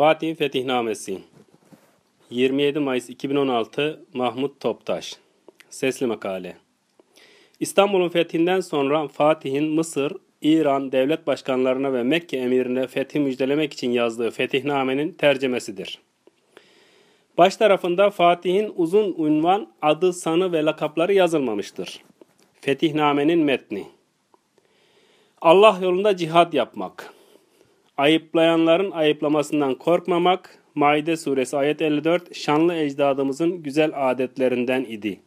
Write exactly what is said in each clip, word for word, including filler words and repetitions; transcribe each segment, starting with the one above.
Fatih Fetihnamesi yirmi yedi Mayıs iki bin on altı Mahmut Toptaş Sesli Makale. İstanbul'un fethinden sonra Fatih'in Mısır, İran devlet başkanlarına ve Mekke emirine fethi müjdelemek için yazdığı Fetihnamenin tercemesidir. Baş tarafında Fatih'in uzun unvan, adı, sanı ve lakapları yazılmamıştır. Fetihnamenin metni: Allah yolunda cihad yapmak, ayıplayanların ayıplamasından korkmamak. Maide suresi ayet elli dört, şanlı ecdadımızın güzel adetlerinden idi.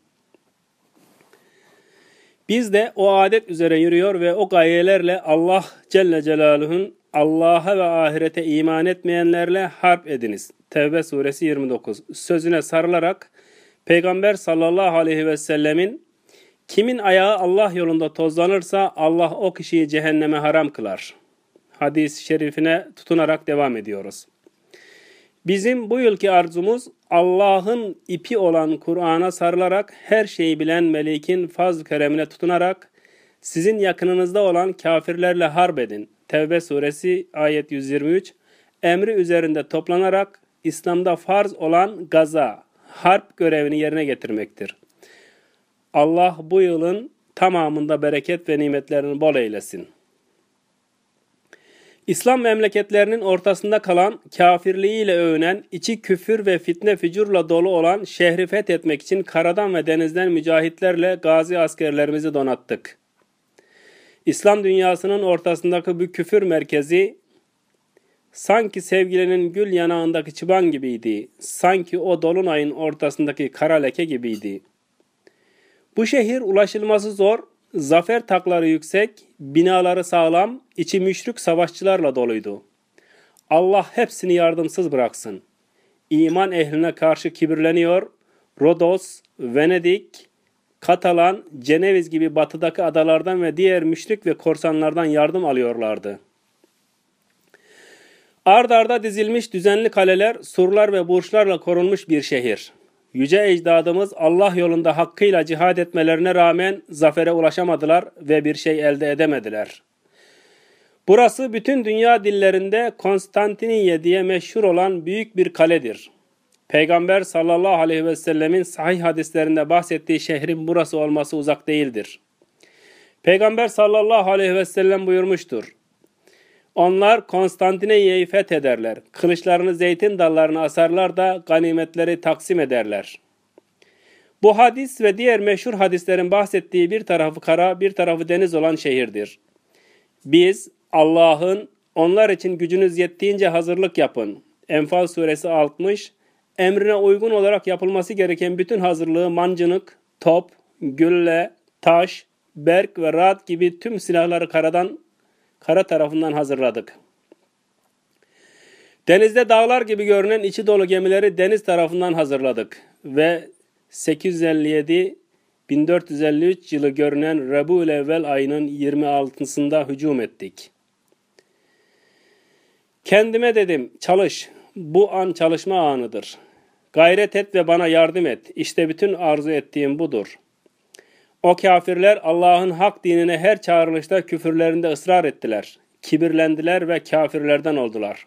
Biz de o adet üzere yürüyor ve o gayelerle Allah Celle Celaluhu'nun Allah'a ve ahirete iman etmeyenlerle harp ediniz, Tevbe suresi yirmi dokuz, sözüne sarılarak Peygamber sallallahu aleyhi ve sellemin "Kimin ayağı Allah yolunda tozlanırsa Allah o kişiyi cehenneme haram kılar" hadis-i şerifine tutunarak devam ediyoruz. Bizim bu yılki arzumuz Allah'ın ipi olan Kur'an'a sarılarak, her şeyi bilen Melik'in fazl-ı keremine tutunarak sizin yakınınızda olan kafirlerle harp edin, Tevbe suresi ayet yüz yirmi üç, emri üzerinde toplanarak İslam'da farz olan gaza, harp görevini yerine getirmektir. Allah bu yılın tamamında bereket ve nimetlerini bol eylesin. İslam memleketlerinin ortasında kalan, kafirliğiyle övünen, içi küfür ve fitne fücurla dolu olan şehri fethetmek için karadan ve denizden mücahitlerle gazi askerlerimizi donattık. İslam dünyasının ortasındaki bu küfür merkezi sanki sevgilinin gül yanağındaki çıban gibiydi, sanki o dolunayın ortasındaki kara leke gibiydi. Bu şehir ulaşılması zor, zafer takları yüksek, binaları sağlam, içi müşrik savaşçılarla doluydu. Allah hepsini yardımsız bıraksın. İman ehline karşı kibirleniyor, Rodos, Venedik, Katalan, Ceneviz gibi batıdaki adalardan ve diğer müşrik ve korsanlardan yardım alıyorlardı. Ard arda dizilmiş düzenli kaleler, surlar ve burçlarla korunmuş bir şehir. Yüce ecdadımız Allah yolunda hakkıyla cihad etmelerine rağmen zafere ulaşamadılar ve bir şey elde edemediler. Burası bütün dünya dillerinde Konstantiniyye diye meşhur olan büyük bir kaledir. Peygamber sallallahu aleyhi ve sellemin sahih hadislerinde bahsettiği şehrin burası olması uzak değildir. Peygamber sallallahu aleyhi ve sellem buyurmuştur: "Onlar Konstantiniyye'yi fethederler, kılıçlarını zeytin dallarına asarlar da ganimetleri taksim ederler." Bu hadis ve diğer meşhur hadislerin bahsettiği bir tarafı kara, bir tarafı deniz olan şehirdir. Biz Allah'ın "Onlar için gücünüz yettiğince hazırlık yapın" Enfal suresi altmış, emrine uygun olarak yapılması gereken bütün hazırlığı mancınık, top, gülle, taş, berk ve rahat gibi tüm silahları karadan Kara tarafından hazırladık. Denizde dağlar gibi görünen içi dolu gemileri deniz tarafından hazırladık ve sekiz yüz elli yedi bin dört yüz elli üç yılı görünen Rebiülevvel ayının yirmi altısında hücum ettik. Kendime dedim, çalış, bu an çalışma anıdır. Gayret et ve bana yardım et, işte bütün arzu ettiğim budur. O kafirler Allah'ın hak dinine her çağrılışta küfürlerinde ısrar ettiler, kibirlendiler ve kafirlerden oldular.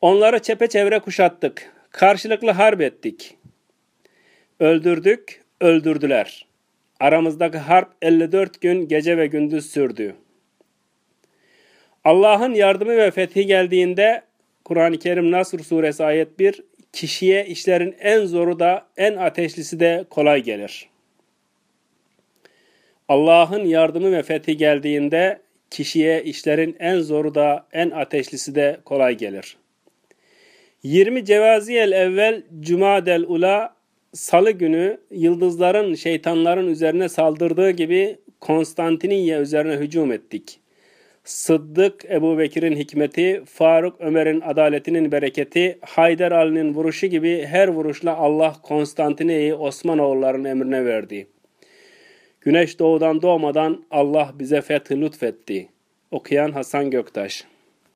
Onları çepeçevre kuşattık, karşılıklı harp ettik. Öldürdük, öldürdüler. Aramızdaki harp elli dört gün gece ve gündüz sürdü. Allah'ın yardımı ve fethi geldiğinde, Kur'an-ı Kerim Nasr suresi ayet bir, kişiye işlerin en zoru da en ateşlisi de kolay gelir. Allah'ın yardımı ve fethi geldiğinde kişiye işlerin en zoru da en ateşlisi de kolay gelir. yirmi Cevaziyel evvel Cumadel Ula Salı günü yıldızların şeytanların üzerine saldırdığı gibi Konstantiniyye üzerine hücum ettik. Sıddık Ebu Bekir'in hikmeti, Faruk Ömer'in adaletinin bereketi, Hayder Ali'nin vuruşu gibi her vuruşla Allah Konstantiniyye'yi Osmanoğulların emrine verdi. Güneş doğudan doğmadan Allah bize fethi lütfetti. Okuyan Hasan Göktaş.